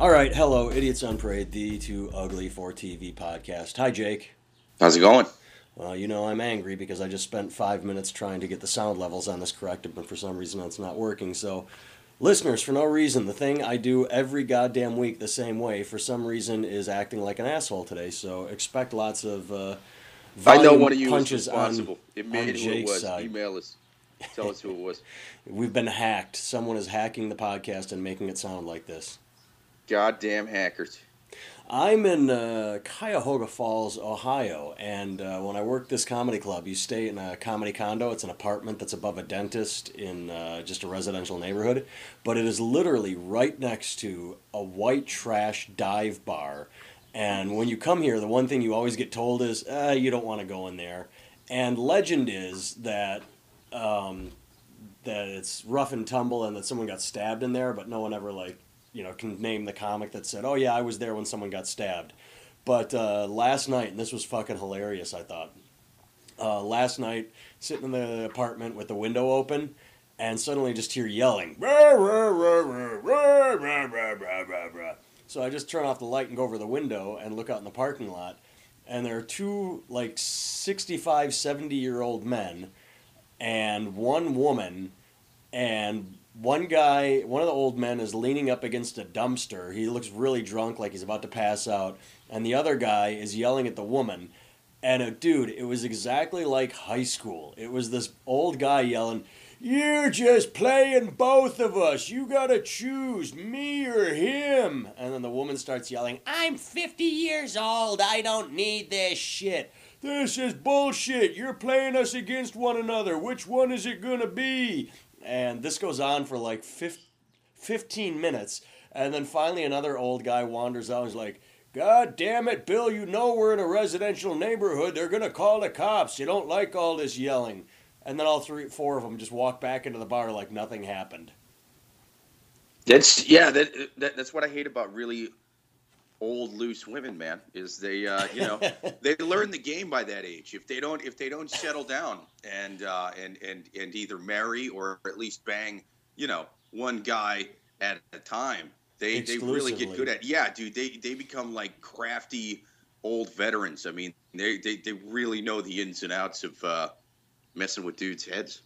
All right, hello, Idiots on Parade, the Too Ugly for TV podcast. Hi, Jake. How's it going? Well, you know I'm angry because I just spent 5 minutes trying to get the sound levels on this corrected, but for some reason it's not working. So, listeners, for no reason, the thing I do every goddamn week the same way, for some reason, is acting like an asshole today. So expect lots of volume punches on Jake's side. Email us. Tell us who it was. We've been hacked. Someone is hacking the podcast and making it sound like this. Goddamn hackers. I'm in Cuyahoga Falls, Ohio, and when I worked this comedy club, you stay in a comedy condo. It's an apartment that's above a dentist in just a residential neighborhood, but it is literally right next to a white trash dive bar. And when you come here, the one thing you always get told is, you don't want to go in there. And legend is that that it's rough and tumble and that someone got stabbed in there, but no one ever, like, you know, can name the comic that said, oh yeah, I was there when someone got stabbed. But last night, and this was fucking hilarious, I thought. Last night, sitting in the apartment with the window open, and suddenly just hear yelling. Rah, rah, rah, rah, rah, rah, rah, rah, rah. So I just turn off the light and go over the window and look out in the parking lot, and there are two, like, 65, 70-year-old men and one woman, and one guy, one of the old men is leaning up against a dumpster. He looks really drunk, like he's about to pass out, and the other guy is yelling at the woman. And, dude, it was exactly like high school. It was this old guy yelling, "You're just playing both of us. You gotta choose me or him." And then the woman starts yelling, "I'm 50 years old. I don't need this shit. This is bullshit. You're playing us against one another. Which one is it gonna be?" And this goes on for like 15 minutes. And then finally another old guy wanders out and is like, "God damn it, Bill, you know we're in a residential neighborhood. They're gonna call the cops. You don't like all this yelling." And then all four of them just walk back into the bar like nothing happened. That's what I hate about really old, loose women, man. Is they, you know, they learn the game by that age. If they don't settle down and either marry or at least bang, you know, one guy at a time, they really get good at. Yeah, dude, they become like crafty old veterans. I mean, they really know the ins and outs of. Messing with dudes' heads.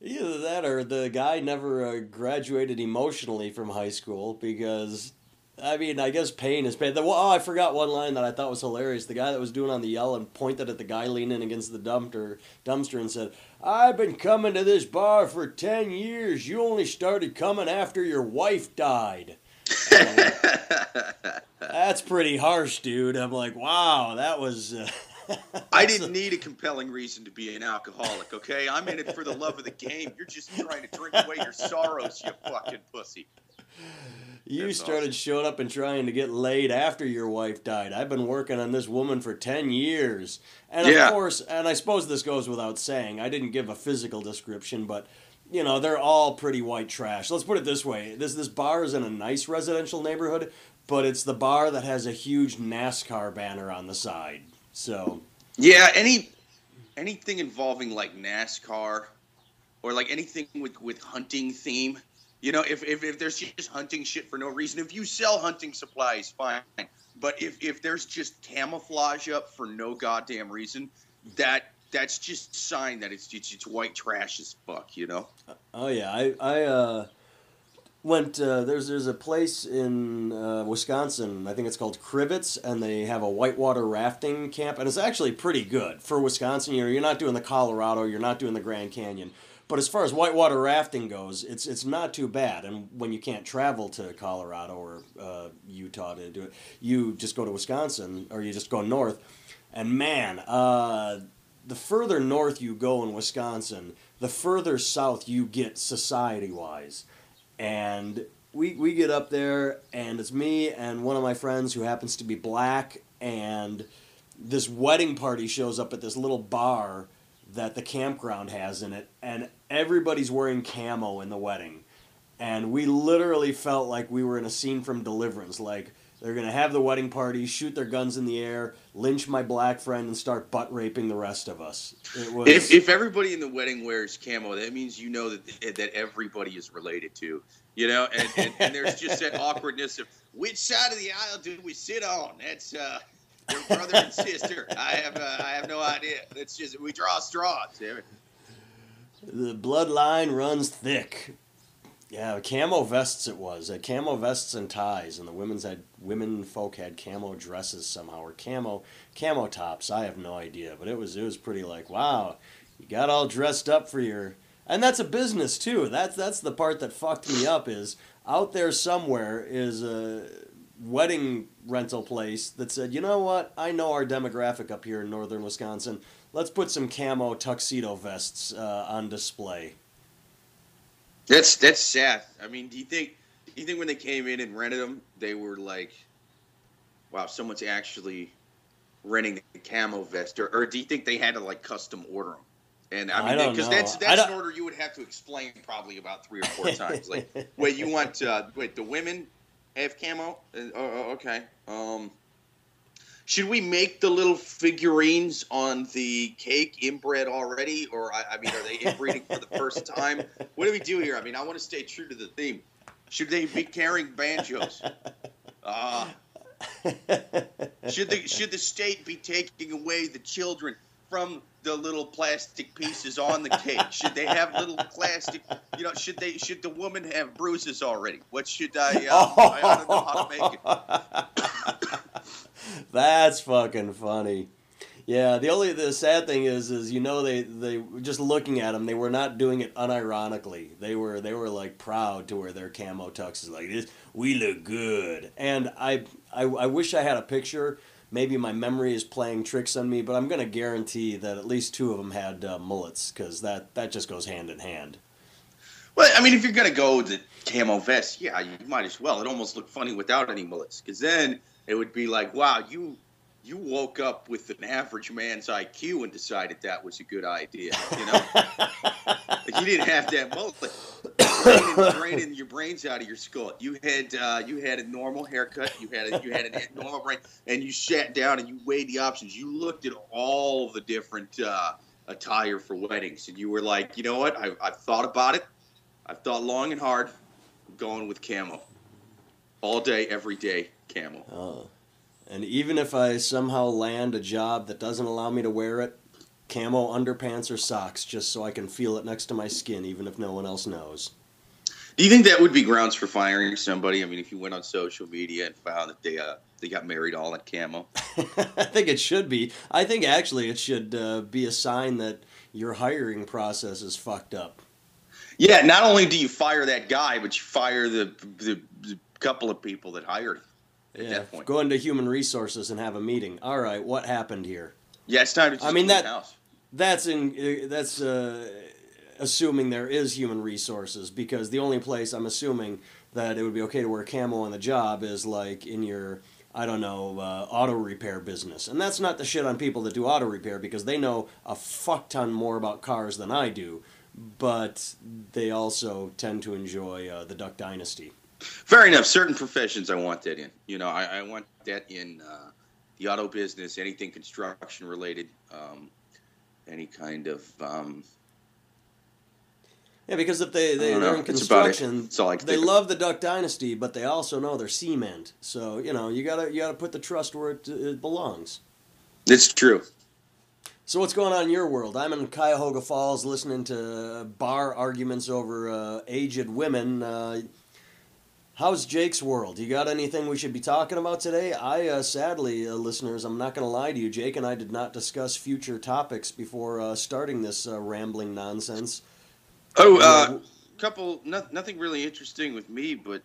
Either that or the guy never graduated emotionally from high school because, I mean, I guess pain is pain. I forgot one line that I thought was hilarious. The guy that was doing on the yell and pointed at the guy leaning against the dumpster and said, "I've been coming to this bar for 10 years. You only started coming after your wife died." That's pretty harsh, dude. I'm like, wow, that was... I didn't need a compelling reason to be an alcoholic, okay? I'm in it for the love of the game. You're just trying to drink away your sorrows, you fucking pussy. You started showing up and trying to get laid after your wife died. I've been working on this woman for 10 years. And of course, and I suppose this goes without saying, I didn't give a physical description, but, you know, they're all pretty white trash. Let's put it this way. This bar is in a nice residential neighborhood, but it's the bar that has a huge NASCAR banner on the side. So yeah, anything involving like NASCAR or like anything with hunting theme, you know, if there's just hunting shit for no reason, if you sell hunting supplies, fine. But if there's just camouflage up for no goddamn reason, that's just a sign that it's white trash as fuck, you know? Oh yeah, I went, there's a place in Wisconsin, I think it's called Crivets, and they have a whitewater rafting camp, and it's actually pretty good. For Wisconsin, you're not doing the Colorado, you're not doing the Grand Canyon, but as far as whitewater rafting goes, it's not too bad, and when you can't travel to Colorado or Utah to do it, you just go to Wisconsin, or you just go north, and man, the further north you go in Wisconsin, the further south you get society-wise. And we get up there, and it's me and one of my friends who happens to be black, and this wedding party shows up at this little bar that the campground has in it, and everybody's wearing camo in the wedding. And we literally felt like we were in a scene from Deliverance, like they're going to have the wedding party, shoot their guns in the air, lynch my black friend, and start butt-raping the rest of us. It was... If everybody in the wedding wears camo, that means you know that everybody is related to. you know, and there's just that awkwardness of which side of the aisle do we sit on? That's your brother and sister. I have no idea. That's just, we draw straws. The bloodline runs thick. Yeah, camo vests it was. They had camo vests and ties, and the women folk had camo dresses somehow, or camo tops. I have no idea, but it was pretty like, wow, you got all dressed up for your. And that's a business too. That's the part that fucked me up is out there somewhere is a wedding rental place that said, you know what? I know our demographic up here in northern Wisconsin. Let's put some camo tuxedo vests on display. That's sad. I mean, do you think when they came in and rented them, they were like, wow, someone's actually renting the camo vest, or do you think they had to like custom order them? And I mean, because that's an order you would have to explain probably about 3 or 4 times. Like, wait, you want wait, the women have camo? Okay. Should we make the little figurines on the cake inbred already? Or, I mean, are they inbreeding for the first time? What do we do here? I mean, I want to stay true to the theme. Should they be carrying banjos? Should the state be taking away the children from the little plastic pieces on the cake? Should they have little plastic, you know, should the woman have bruises already? What should I don't know how to make it. That's fucking funny. Yeah, the sad thing is you know they just looking at them, they were not doing it unironically. They were like proud to wear their camo tuxes like this. We look good. And I wish I had a picture. Maybe my memory is playing tricks on me, but I'm gonna guarantee that at least 2 of them had mullets because that just goes hand in hand. Well, I mean, if you're gonna go with the camo vest, yeah, you might as well. It almost looked funny without any mullets because then. It would be like, wow, you woke up with an average man's IQ and decided that was a good idea, you know? Like you didn't have that mullet draining your brains out of your skull. You had a normal haircut, you had an normal brain, and you sat down and you weighed the options. You looked at all the different attire for weddings, and you were like, you know what? I've thought about it. I've thought long and hard. I'm going with camo. All day, every day. Camel. And even if I somehow land a job that doesn't allow me to wear it, camo underpants or socks, just so I can feel it next to my skin, even if no one else knows. Do you think that would be grounds for firing somebody? I mean, if you went on social media and found that they got married all in camo? I think it should be. I think actually it should be a sign that your hiring process is fucked up. Yeah, not only do you fire that guy, but you fire the couple of people that hired him. Yeah, go into human resources and have a meeting. All right, what happened here? Yeah, it's time to. Just I mean that. House. That's assuming there is human resources because the only place I'm assuming that it would be okay to wear camo on the job is like in your auto repair business, and that's not the shit on people that do auto repair because they know a fuck ton more about cars than I do, but they also tend to enjoy the Duck Dynasty. Fair enough. Certain professions I want that in. You know, I want that in the auto business, anything construction related, any kind of. Yeah, because if they're in construction, they love the Duck Dynasty, but they also know they're cement. So you know, you gotta put the trust where it belongs. It's true. So what's going on in your world? I'm in Cuyahoga Falls listening to bar arguments over aged women. How's Jake's world? You got anything we should be talking about today? Sadly, listeners, I'm not going to lie to you. Jake and I did not discuss future topics before starting this rambling nonsense. Oh, nothing really interesting with me, but...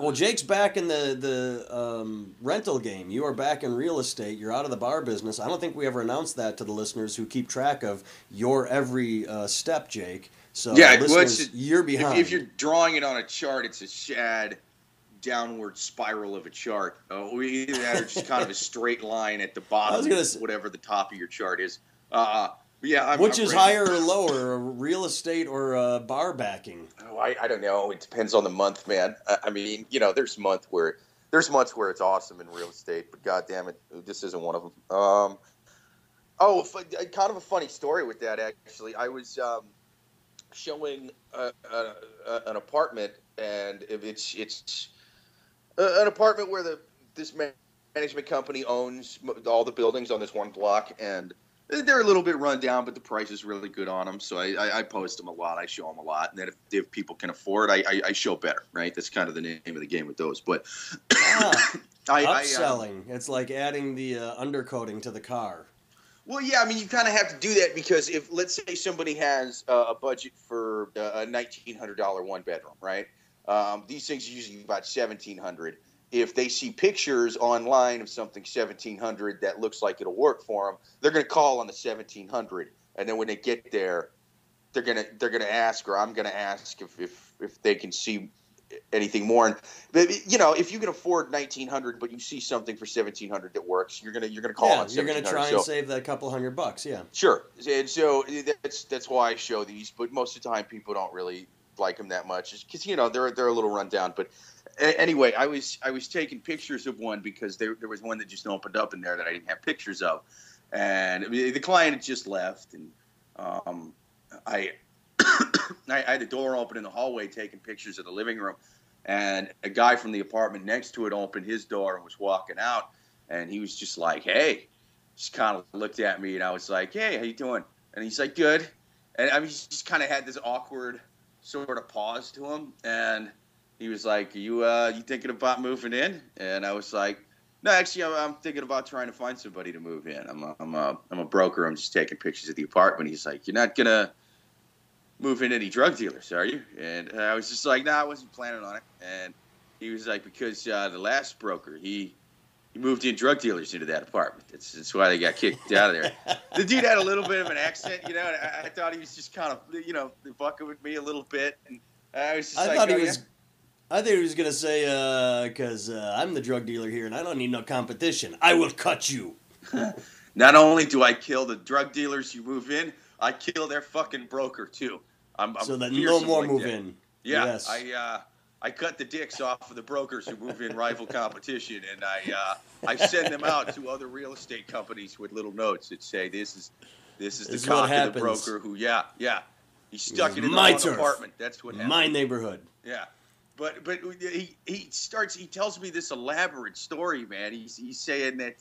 well, Jake's back in the rental game. You are back in real estate. You're out of the bar business. I don't think we ever announced that to the listeners who keep track of your every step, Jake. So yeah, you're behind. If you're drawing it on a chart, it's a sad downward spiral of a chart. Either that or just kind of a straight line at the bottom, whatever the top of your chart is. Yeah, which is higher or lower, real estate or bar backing? Oh, I don't know. It depends on the month, man. I mean, you know, there's months where it's awesome in real estate, but goddamn it, this isn't one of them. Kind of a funny story with that actually. I was. showing an apartment, and it's an apartment where this management company owns all the buildings on this one block, and they're a little bit run down, but the price is really good on them. So I post them a lot. I show them a lot. And then if people can afford, I show better, right? That's kind of the name of the game with those. But upselling. It's like adding the undercoating to the car. Well, yeah, I mean, you kind of have to do that because if, let's say, somebody has a budget for a $1,900 one-bedroom, right? These things are usually about $1,700. If they see pictures online of something $1,700 that looks like it'll work for them, they're going to call on the $1,700, and then when they get there, they're gonna ask, or I'm going to ask if they can see anything more. And if you can afford $1,900, but you see something for $1,700 that works, you're gonna call on $1,700. You're going to try and save that couple $100, yeah. Sure, and so that's why I show these, but most of the time people don't really like them that much because they're a little run down, but. Anyway, I was taking pictures of one because there was one that just opened up in there that I didn't have pictures of, and the client had just left, and I had the door open in the hallway taking pictures of the living room, and a guy from the apartment next to it opened his door and was walking out, and he was just like, "Hey," just kind of looked at me, and I was like, "Hey, how you doing?" And he's like, "Good," and I mean, he just kind of had this awkward sort of pause to him, and. He was like, you thinking about moving in? And I was like, no, actually, I'm thinking about trying to find somebody to move in. I'm a broker. I'm just taking pictures of the apartment. He's like, you're not going to move in any drug dealers, are you? And I was just like, no, I wasn't planning on it. And he was like, because the last broker, he moved in drug dealers into that apartment. That's why they got kicked out of there. The dude had a little bit of an accent, and I thought he was just kind of, fucking with me a little bit. And I was just I think he was going to say, because I'm the drug dealer here and I don't need no competition. I will cut you. Not only do I kill the drug dealers you move in, I kill their fucking broker, too. I'm so that no more like move that. In. Yeah, yes. I cut the dicks off of the brokers who move in rival competition, and I send them out to other real estate companies with little notes that say, this is the cock of the broker who, he stuck it in my own apartment. That's what happened. My neighborhood. Yeah. But he tells me this elaborate story, man. He's saying that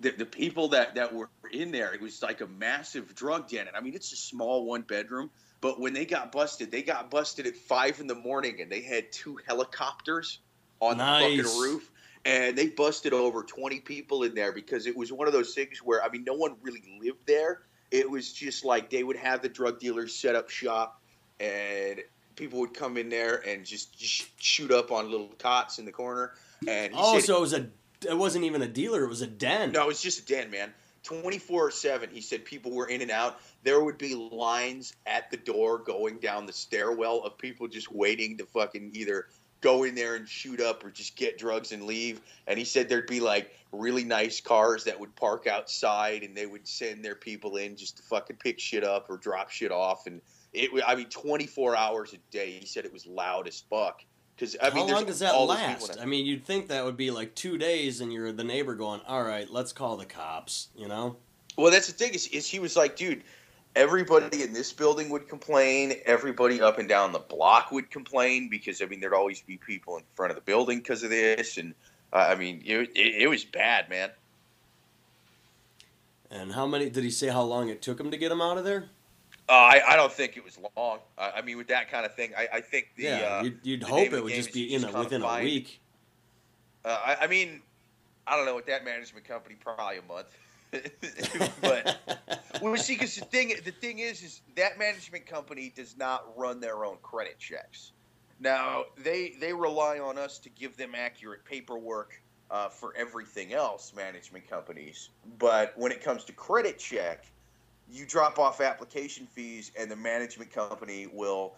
the people that were in there, it was like a massive drug den. And I mean, it's a small one bedroom, but when they got busted at 5 a.m, and they had 2 helicopters on the fucking roof. And they busted over 20 people in there because it was one of those things where, I mean, no one really lived there. It was just like they would have the drug dealers set up shop. And people would come in there and just shoot up on little cots in the corner. And so it wasn't even a dealer. It was a den. No, it was just a den, man. 24/7, he said people were in and out. There would be lines at the door going down the stairwell of people just waiting to fucking either go in there and shoot up or just get drugs and leave. And he said there'd be like really nice cars that would park outside and they would send their people in just to fucking pick shit up or drop shit off. And... 24 hours a day. He said it was loud as fuck. How long does that last? I mean, you'd think that would be like 2 days, and you're the neighbor going, "All right, let's call the cops." Well, that's the thing is he was like, "Dude, everybody in this building would complain. Everybody up and down the block would complain because I mean, there'd always be people in front of the building because of this." And I mean, it was bad, man. And how many did he say? How long it took him to get him out of there? I don't think it was long. I mean, with that kind of thing, I think the you'd hope it would just be within a week. I mean, I don't know, with that management company, probably a month. But well, see, because the thing is that management company does not run their own credit checks. Now they rely on us to give them accurate paperwork for everything else, management companies. But when it comes to credit check. You drop off application fees, and the management company will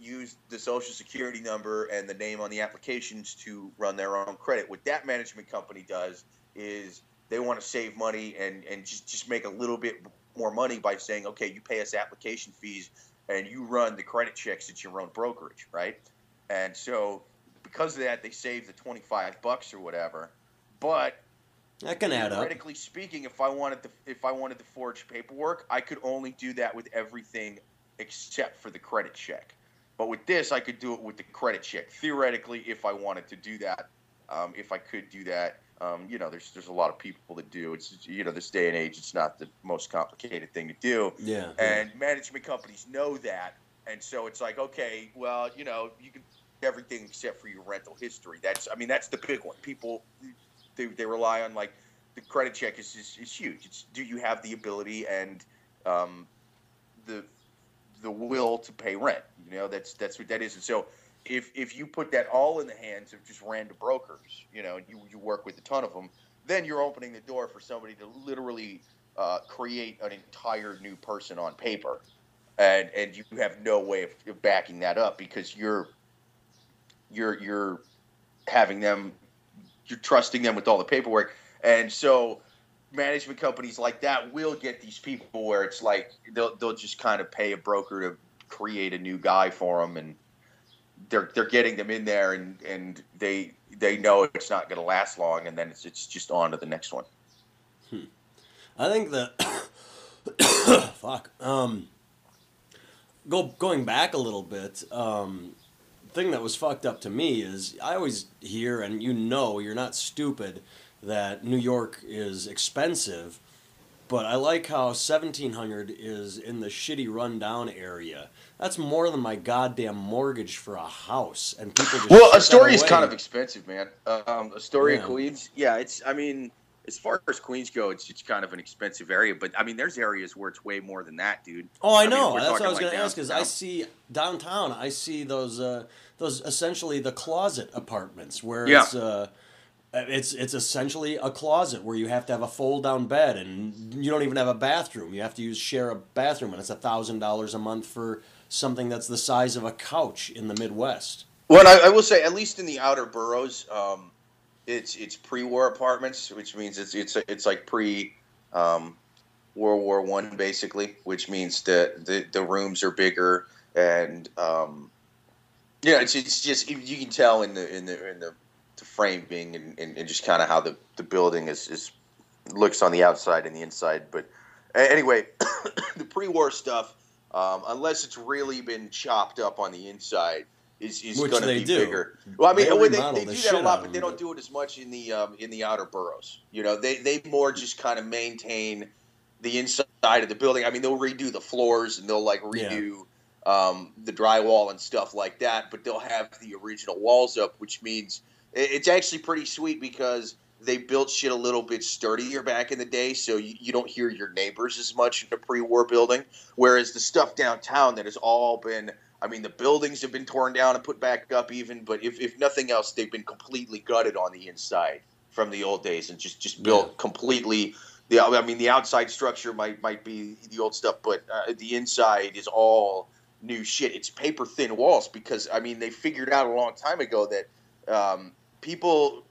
use the social security number and the name on the applications to run their own credit. What that management company does is they want to save money and just make a little bit more money by saying, okay, you pay us application fees, and you run the credit checks at your own brokerage, right? And so because of that, they save the $25 or whatever, but – That can add up. Theoretically speaking, if I wanted to forge paperwork, I could only do that with everything except for the credit check. But with this, I could do it with the credit check. Theoretically, if I wanted to do that, if I could do that, you know, there's a lot of people that do. It's, you know, this day and age, it's not the most complicated thing to do. Yeah. And management companies know that, and so it's like, okay, well, you know, you can do everything except for your rental history. That's, I mean, that's the big one. People, they rely on, like, the credit check is huge. It's, do you have the ability and the will to pay rent? You know, that's what that is. And so if you put that all in the hands of just random brokers, you know, and you work with a ton of them, then you're opening the door for somebody to literally create an entire new person on paper, and you have no way of backing that up, because you're having them, you're trusting them with all the paperwork. And so management companies like that will get these people where it's like they'll just kind of pay a broker to create a new guy for them, and they're getting them in there, and they know it's not going to last long, and then it's just on to the next one. I think that going back a little bit, thing that was fucked up to me is I always hear, and you know you're not stupid, that New York is expensive, but I like how 1700 is in the shitty rundown area. That's more than my goddamn mortgage for a house, and people just well, Astoria's kind of expensive, man. Astoria, yeah. Queens, yeah, it's, I mean, as far as Queens go, it's kind of an expensive area, but I mean, there's areas where it's way more than that, dude. Oh, I know. That's what I was going to ask, because I see downtown, I see those essentially the closet apartments where it's it's essentially a closet where you have to have a fold-down bed, and you don't even have a bathroom. You have to share a bathroom, and it's $1,000 a month for something that's the size of a couch in the Midwest. Well, I will say, at least in the outer boroughs, it's pre-war apartments, which means it's like pre-World War I, basically, which means the rooms are bigger, and yeah, it's just, you can tell in the framing and just kind of how the building is looks on the outside and the inside. But anyway, the pre-war stuff, unless it's really been chopped up on the inside, is going to be bigger. Well, I mean, they do that a lot, but they don't do it as much in the outer boroughs. You know, they more just kind of maintain the inside of the building. I mean, they'll redo the floors, and they'll like redo the drywall and stuff like that, but they'll have the original walls up, which means it's actually pretty sweet, because they built shit a little bit sturdier back in the day, so you don't hear your neighbors as much in the pre-war building, whereas the stuff downtown that has all been, I mean, the buildings have been torn down and put back up even, but if nothing else, they've been completely gutted on the inside from the old days and just built completely. I mean, the outside structure might be the old stuff, but the inside is all new shit. It's paper-thin walls, because, I mean, they figured out a long time ago that people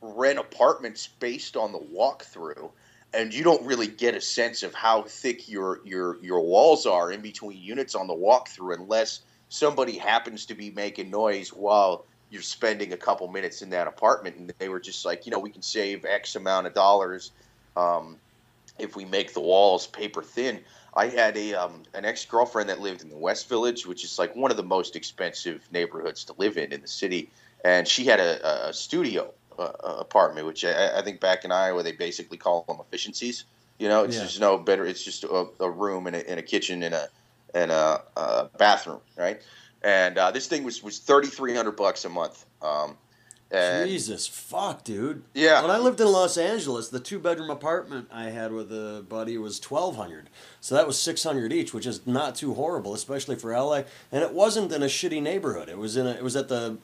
rent apartments based on the walkthrough, and you don't really get a sense of how thick your walls are in between units on the walkthrough, unless somebody happens to be making noise while you're spending a couple minutes in that apartment. And they were just like, you know, we can save X amount of dollars if we make the walls paper thin. I had an ex-girlfriend that lived in the West Village, which is like one of the most expensive neighborhoods to live in the city. And she had a studio apartment, which I think back in Iowa they basically call them efficiencies. You know, it's just no better. It's just a room and a kitchen and a bathroom, right? And this thing was $3,300 a month. Jesus fuck, dude. Yeah. When I lived in Los Angeles, the 2-bedroom apartment I had with a buddy was $1,200. So that was $600 each, which is not too horrible, especially for LA. And it wasn't in a shitty neighborhood. It was at the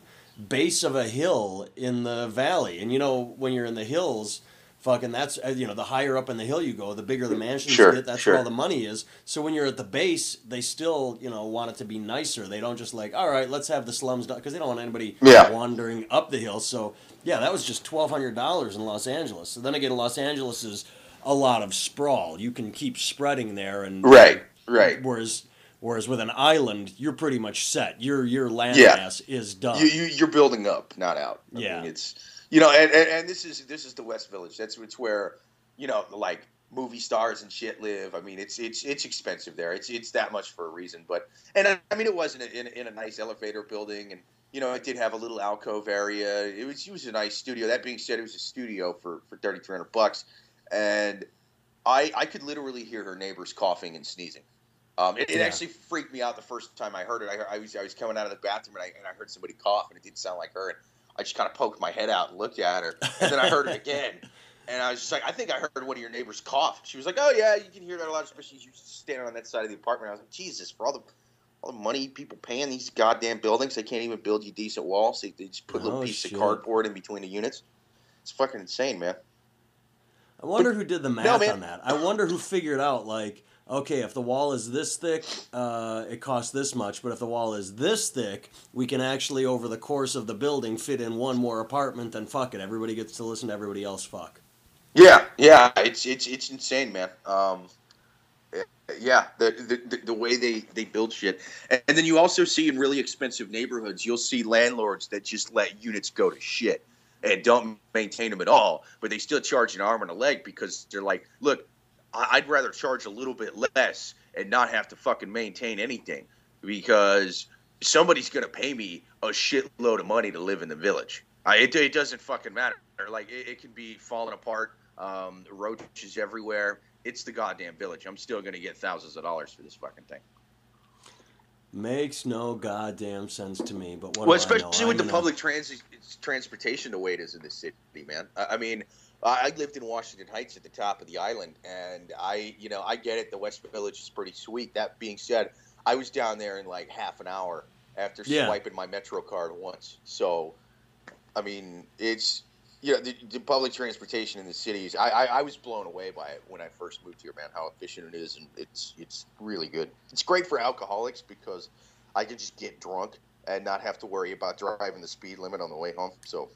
base of a hill in the valley, and you know, when you're in the hills, fucking, that's, you know, the higher up in the hill you go, the bigger the mansions get. That's where all the money is. So when you're at the base, they still, you know, want it to be nicer. They don't just like, all right, let's have the slums done, because they don't want anybody wandering up the hill. So yeah, that was just $1,200 in Los Angeles. So then again, Los Angeles is a lot of sprawl. You can keep spreading there, and right. Whereas with an island, you're pretty much set. Your land mass is done. You're building up, not out. I mean, it's You know, and this is the West Village. It's where, you know, like movie stars and shit live. I mean, it's expensive there. It's that much for a reason. But I mean, it was in a nice elevator building, and you know, it did have a little alcove area. It was a nice studio. That being said, it was a studio for $3,300, and I could literally hear her neighbors coughing and sneezing. It actually freaked me out the first time I heard it. I was coming out of the bathroom, and I heard somebody cough, and it didn't sound like her. And I just kind of poked my head out and looked at her, and then I heard it again. And I was just like, I think I heard one of your neighbors cough. She was like, oh, yeah, you can hear that a lot, especially you standing on that side of the apartment. I was like, Jesus, for all the money people pay in these goddamn buildings, they can't even build you decent walls. They just put little pieces of cardboard in between the units. It's fucking insane, man. I wonder who did the math on that. I wonder who figured out, like, okay, if the wall is this thick, it costs this much. But if the wall is this thick, we can actually, over the course of the building, fit in one more apartment, then fuck it. Everybody gets to listen to everybody else fuck. Yeah, it's insane, man. Yeah, the way they build shit, and then you also see in really expensive neighborhoods, you'll see landlords that just let units go to shit and don't maintain them at all, but they still charge an arm and a leg because they're like, look, I'd rather charge a little bit less and not have to fucking maintain anything because somebody's gonna pay me a shitload of money to live in the village. It doesn't fucking matter. Like it can be falling apart. Roaches everywhere. It's the goddamn village. I'm still going to get thousands of dollars for this fucking thing. Makes no goddamn sense to me. But what especially with the public transportation the way it is in this city, man. I mean, I lived in Washington Heights at the top of the island, and I get it. The West Village is pretty sweet. That being said, I was down there in like half an hour after swiping my Metro card once. So, I mean, it's. Yeah, the public transportation in the cities. I was blown away by it when I first moved here, man. How efficient it is, and it's really good. It's great for alcoholics because I can just get drunk and not have to worry about driving the speed limit on the way home. So,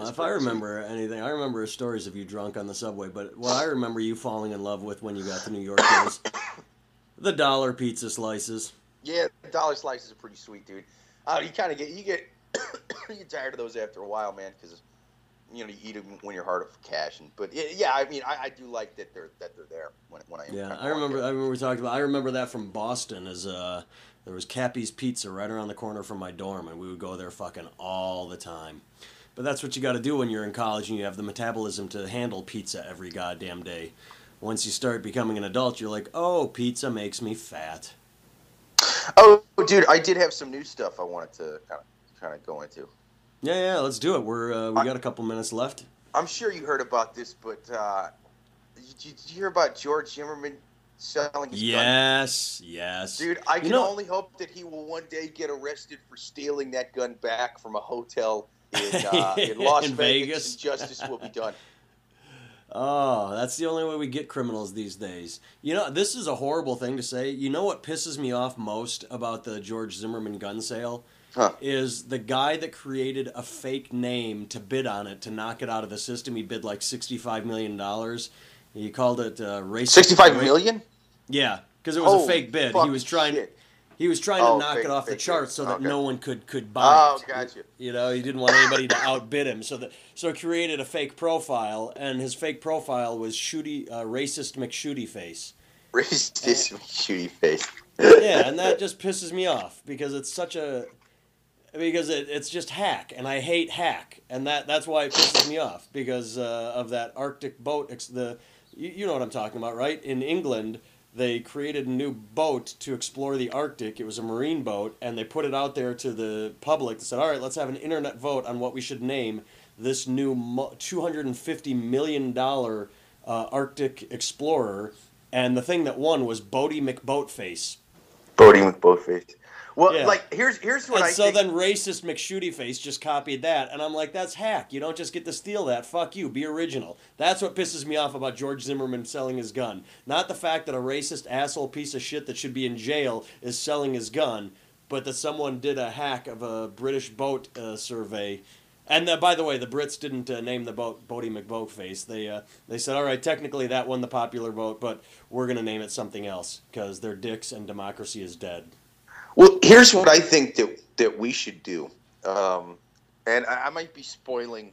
if I remember anything, I remember stories of you drunk on the subway. But what I remember you falling in love with when you got to New York was the dollar pizza slices. Yeah, the dollar slices are pretty sweet, dude. You kind of get you get tired of those after a while, man, because you know, you eat them when you're hard of cash, but yeah, I mean, I do like that they're there when I am. Yeah, I remember we talked about. I remember that from Boston as there was Cappy's Pizza right around the corner from my dorm, and we would go there fucking all the time. But that's what you got to do when you're in college and you have the metabolism to handle pizza every goddamn day. Once you start becoming an adult, you're like, oh, pizza makes me fat. Oh, dude, I did have some new stuff I wanted to kind of go into. Yeah, let's do it. We got a couple minutes left. I'm sure you heard about this, but did you hear about George Zimmerman selling his gun? Yes. Dude, I can only hope that he will one day get arrested for stealing that gun back from a hotel in Las in Vegas, and justice will be done. Oh, that's the only way we get criminals these days. You know, this is a horrible thing to say. You know what pisses me off most about the George Zimmerman gun sale? Huh. Is the guy that created a fake name to bid on it, to knock it out of the system. He bid like $65 million. He called it racist. $65 million? Yeah, because it was a fake bid. He was trying to knock it off the chart so that no one could buy it. Oh, gotcha. You know, he didn't want anybody to outbid him. So he created a fake profile, and his fake profile was Racist McShootyface. Racist McShootyface. Yeah, and that just pisses me off because it's such a... Because it's just hack, and I hate hack, and that's why it pisses me off, because of that Arctic boat. You know what I'm talking about, right? In England, they created a new boat to explore the Arctic. It was a marine boat, and they put it out there to the public. They said, all right, let's have an internet vote on what we should name this new $250 million Arctic explorer, and the thing that won was Boaty McBoatface. Boaty McBoatface. Well, yeah. Like, here's what I think. And so then Racist McShootyface just copied that, and I'm like, that's hack. You don't just get to steal that. Fuck you. Be original. That's what pisses me off about George Zimmerman selling his gun. Not the fact that a racist asshole piece of shit that should be in jail is selling his gun, but that someone did a hack of a British boat survey. And by the way, the Brits didn't name the boat Boaty McBoatface. They said, all right, technically that won the popular vote, but we're going to name it something else because they're dicks and democracy is dead. Well, here's what I think that we should do, and I might be spoiling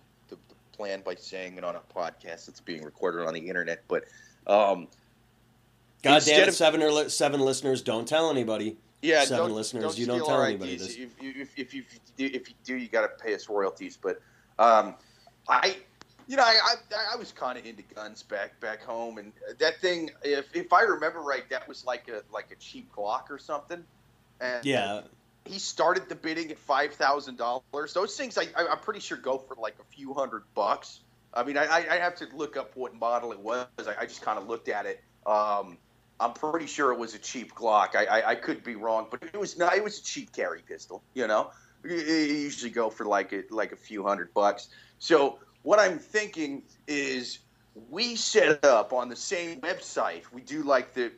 planned by saying it on a podcast that's being recorded on the internet, but goddamn, seven listeners, don't tell anybody. Yeah, seven listeners, don't you don't tell anybody this. If you do, you got to pay us royalties. But I was kind of into guns back home, and that thing, if I remember right, that was like a cheap Glock or something. And yeah. He started the bidding at $5,000. Those things, I'm pretty sure, go for like a few $100s. I mean, I have to look up what model it was. I just kind of looked at it. I'm pretty sure it was a cheap Glock. I could be wrong, but it was not. It was a cheap carry pistol. You know, it usually go for like a few $100s. So what I'm thinking is, we set up on the same website. We do like the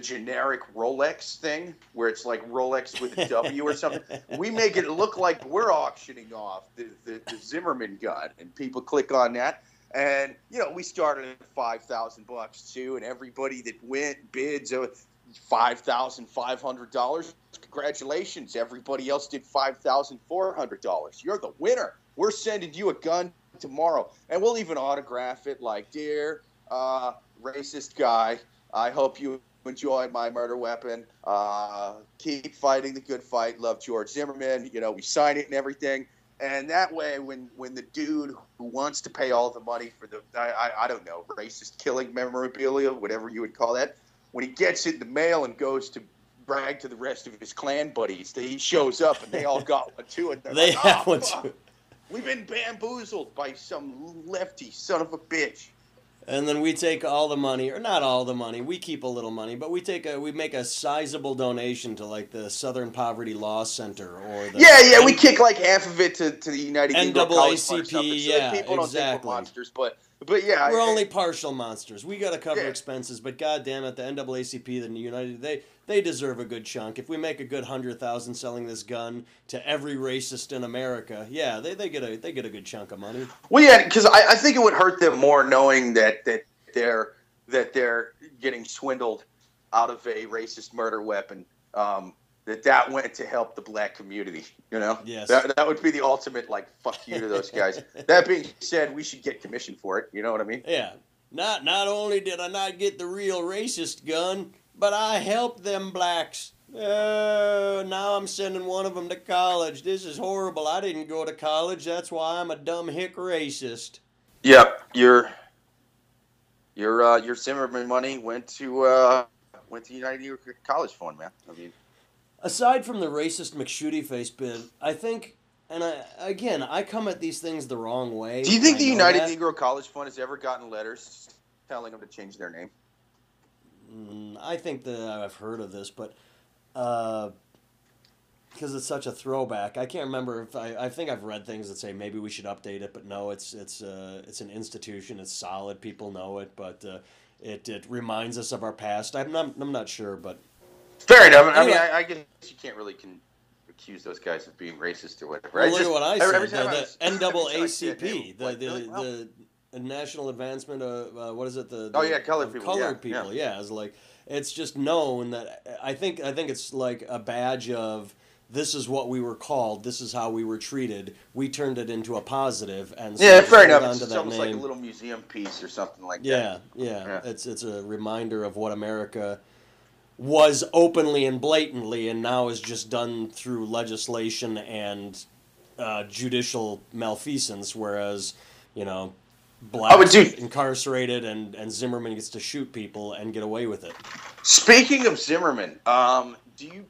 generic Rolex thing where it's like Rolex with a W or something. We make it look like we're auctioning off the Zimmerman gun, and people click on that. And, you know, we started at $5,000 too, and everybody that went bids $5,500. Congratulations. Everybody else did $5,400. You're the winner. We're sending you a gun tomorrow. And we'll even autograph it like, "Dear racist guy, I hope you enjoy my murder weapon. Keep fighting the good fight. Love, George Zimmerman." You know, we sign it and everything. And that way, when the dude who wants to pay all the money for the, I don't know, racist killing memorabilia, whatever you would call that, when he gets it in the mail and goes to brag to the rest of his clan buddies, he shows up and they all got one too. And they have one too. We've been bamboozled by some lefty son of a bitch. And then we take all the money, or not all the money, we keep a little money, but we make a sizable donation to like the Southern Poverty Law Center or the... Yeah, we kick like half of it to the United Negro College Fund. NAACP, yeah, exactly. People don't think we're monsters, but yeah. We're only partial monsters. We got to cover expenses, but goddamn it, the NAACP, the United, they deserve a good chunk. If we make a good 100,000 selling this gun to every racist in America, yeah, they get a good chunk of money. Well, yeah, because I think it would hurt them more knowing that they're getting swindled out of a racist murder weapon. That went to help the black community. You know, yes, that would be the ultimate like fuck you to those guys. That being said, we should get commission for it. You know what I mean? Yeah. Not only did I not get the real racist gun, but I helped them blacks. Oh, now I'm sending one of them to college. This is horrible. I didn't go to college. That's why I'm a dumb hick racist. Yep, your Zimmerman money went to United Negro College Fund, man. I mean, aside from the racist McShooty face bid, I think, and I come at these things the wrong way. Do you think the United Negro College Fund has ever gotten letters telling them to change their name? I think that I've heard of this, but because it's such a throwback, I can't remember if I think I've read things that say maybe we should update it, but no, it's an institution, it's solid, people know it, but it reminds us of our past. I'm not sure, but fair enough. Anyway, I mean, I guess you can't really accuse those guys of being racist or whatever. Well, look at what I said. NAACP, the National Advancement of colored people. Colored people. It's like it's just known that I think it's like a badge of this is what we were called, this is how we were treated. We turned it into a positive, and so fair enough. It's almost like a little museum piece or something like that. Yeah. It's a reminder of what America was openly and blatantly, and now is just done through legislation and judicial malfeasance, whereas blacks incarcerated and Zimmerman gets to shoot people and get away with it. Speaking of Zimmerman, do you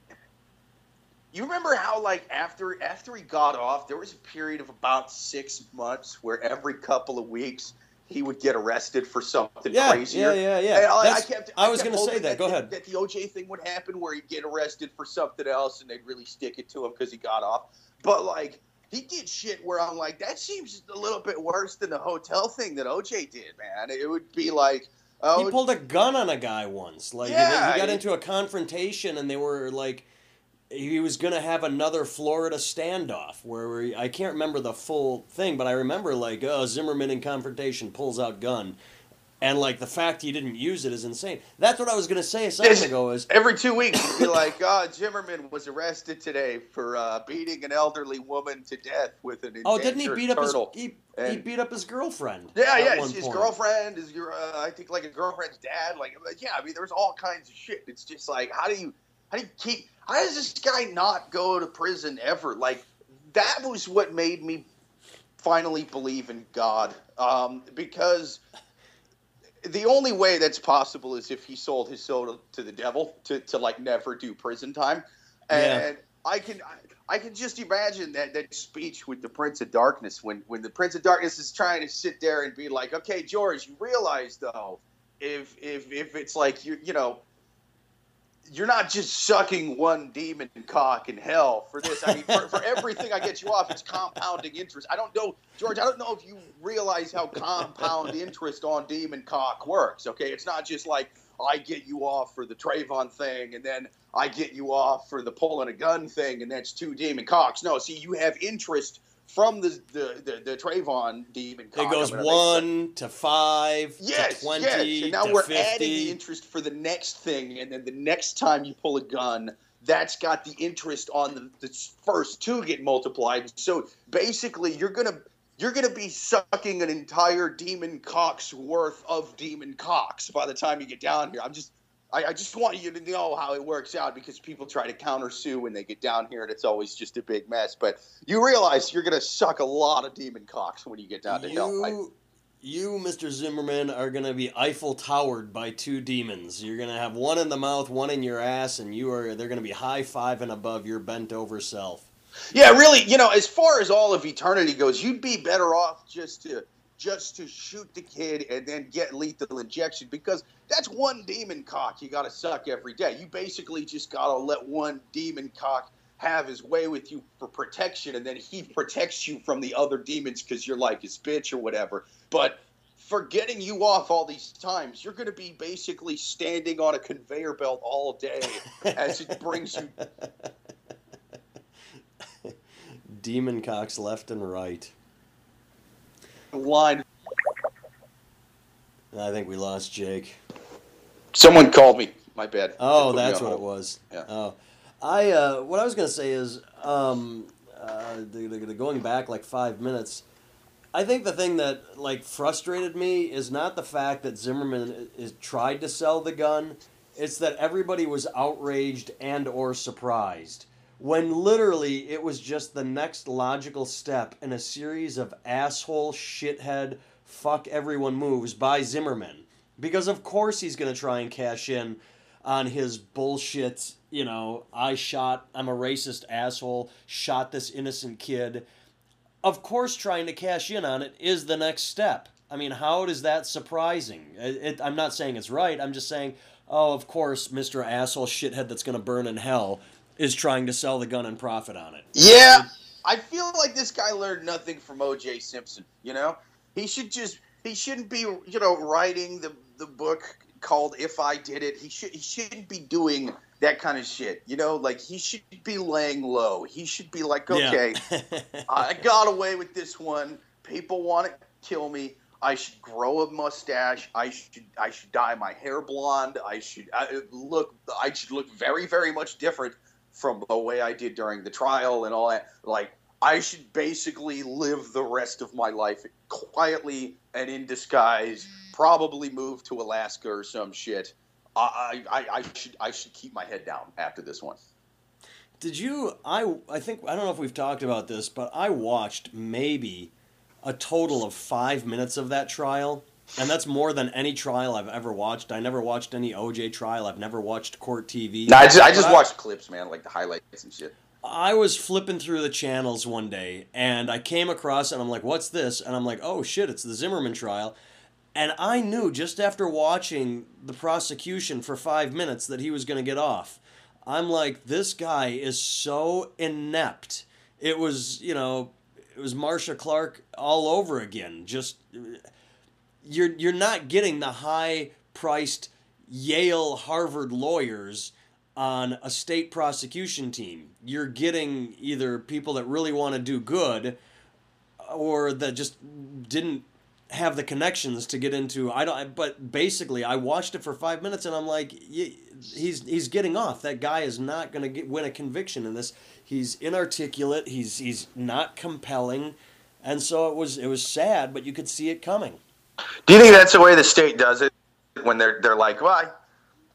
remember how like after he got off, there was a period of about 6 months where every couple of weeks he would get arrested for something crazier? Yeah. I was going to say that. Go ahead. That the OJ thing would happen where he'd get arrested for something else and they'd really stick it to him because he got off. But like, he did shit where I'm like, that seems a little bit worse than the hotel thing that OJ did, man. It would be like... he pulled a gun on a guy once. Like, he got into a confrontation and they were like... He was going to have another Florida standoff where I can't remember the full thing, but I remember like, Zimmerman in confrontation, pulls out gun. And, like, the fact he didn't use it is insane. That's what I was going to say a second ago is... Every 2 weeks, you'd be like, oh, Zimmerman was arrested today for beating an elderly woman to death with an endangered turtle. Oh, didn't he beat up he beat up his girlfriend? Yeah, yeah, his girlfriend, I think, like, a girlfriend's dad. Like, yeah, I mean, there's all kinds of shit. It's just like, how do you keep... How does this guy not go to prison ever? Like, that was what made me finally believe in God. Because... The only way that's possible is if he sold his soul to the devil to like never do prison time. And yeah. I can just imagine that speech with the Prince of Darkness when the Prince of Darkness is trying to sit there and be like, okay, George, you realize though, if it's like you're not just sucking one demon cock in hell for this. I mean, for everything I get you off, it's compounding interest. I don't know, George, I don't know if you realize how compound interest on demon cock works, okay? It's not just like I get you off for the Trayvon thing and then I get you off for the pulling a gun thing and that's two demon cocks. No, see, you have interest from the Trayvon demon cock. It goes 1 to 5 to 20 to 50. And now we're adding the interest for the next thing, and then the next time you pull a gun, that's got the interest on the first two get multiplied. So basically, you're gonna be sucking an entire demon cock's worth of demon cocks by the time you get down here. I just want you to know how it works out because people try to countersue when they get down here, and it's always just a big mess. But you realize you're going to suck a lot of demon cocks when you get down to hell. You, Mr. Zimmerman, are going to be Eiffel Towered by two demons. You're going to have one in the mouth, one in your ass, and they're going to be high-fiving above your bent-over self. Yeah, really, as far as all of eternity goes, you'd be better off just to shoot the kid and then get lethal injection because that's one demon cock you got to suck every day. You basically just got to let one demon cock have his way with you for protection, and then he protects you from the other demons because you're like his bitch or whatever. But for getting you off all these times, you're going to be basically standing on a conveyor belt all day as it brings you... Demon cocks left and right. Line. I think we lost Jake. Someone called me. My bad. Oh, that's what it was. Yeah. Oh, what I was gonna say is, going back like 5 minutes. I think the thing that like frustrated me is not the fact that Zimmerman tried to sell the gun. It's that everybody was outraged and or surprised. When literally it was just the next logical step in a series of asshole, shithead, fuck everyone moves by Zimmerman. Because of course he's going to try and cash in on his bullshit, I'm a racist asshole, shot this innocent kid. Of course trying to cash in on it is the next step. I mean, how is that surprising? I'm not saying it's right, I'm just saying, oh, of course, Mr. Asshole Shithead that's going to burn in hell is trying to sell the gun and profit on it. Yeah, I feel like this guy learned nothing from O.J. Simpson, He shouldn't be, writing the book called If I Did It. He shouldn't be doing that kind of shit, Like, he should be laying low. He should be like, okay, I got away with this one. People want to kill me. I should grow a mustache. I should dye my hair blonde. I should look very, very much different from the way I did during the trial and all that. Like, I should basically live the rest of my life quietly and in disguise, probably move to Alaska or some shit. I should keep my head down after this one. Did you, I don't know if we've talked about this, but I watched maybe a total of 5 minutes of that trial, and that's more than any trial I've ever watched. I never watched any OJ trial. I've never watched court TV. No, I just watched clips, man, like the highlights and shit. I was flipping through the channels one day, and I came across, and I'm like, what's this? And I'm like, oh, shit, it's the Zimmerman trial. And I knew just after watching the prosecution for 5 minutes that he was going to get off. I'm like, this guy is so inept. It was, It was Marcia Clark all over again. Just you're not getting the high-priced Yale, Harvard lawyers on a state prosecution team. You're getting either people that really want to do good or that just didn't have the connections to get into. But basically, I watched it for 5 minutes, and I'm like, he's getting off. That guy is not going to win a conviction in this. He's inarticulate. He's not compelling, and so it was sad, but you could see it coming. Do you think that's the way the state does it? When they're like, well,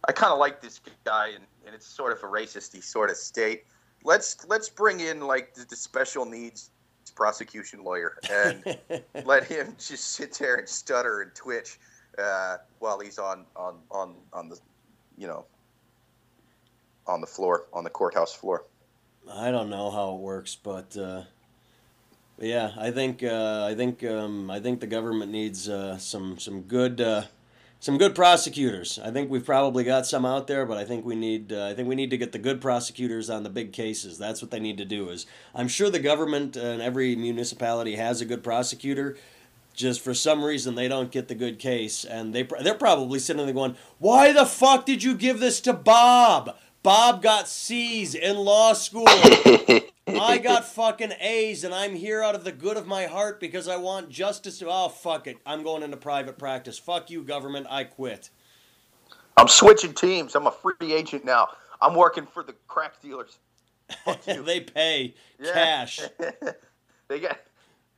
I kind of like this guy, and it's sort of a racist-y sort of state. Let's bring in like the special needs prosecution lawyer and let him just sit there and stutter and twitch while he's on the, you know, on the floor, on the courthouse floor. I don't know how it works, but yeah, I think the government needs some good prosecutors. I think we've probably got some out there, but I think we need to get the good prosecutors on the big cases. That's what they need to do. Is I'm sure the government and every municipality has a good prosecutor. Just for some reason they don't get the good case, and they're probably sitting there going, "Why the fuck did you give this to Bob? Bob got C's in law school. I got fucking A's, and I'm here out of the good of my heart because I want justice to... Oh, fuck it. I'm going into private practice. Fuck you, government. I quit. I'm switching teams. I'm a free agent now. I'm working for the crack dealers. Fuck you." They pay cash. They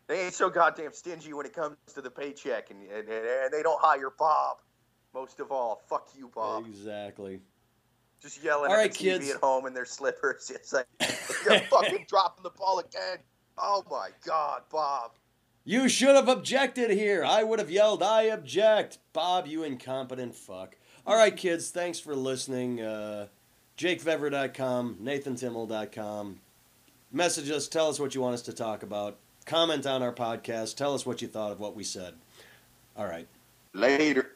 ain't so goddamn stingy when it comes to the paycheck, and they don't hire Bob. Most of all, fuck you, Bob. Exactly. Just yelling at the TV at home in their slippers. It's like, you're fucking dropping the ball again. Oh, my God, Bob. You should have objected here. I would have yelled, I object. Bob, you incompetent fuck. All right, kids, thanks for listening. JakeVever.com, NathanTimmel.com. Message us. Tell us what you want us to talk about. Comment on our podcast. Tell us what you thought of what we said. All right. Later.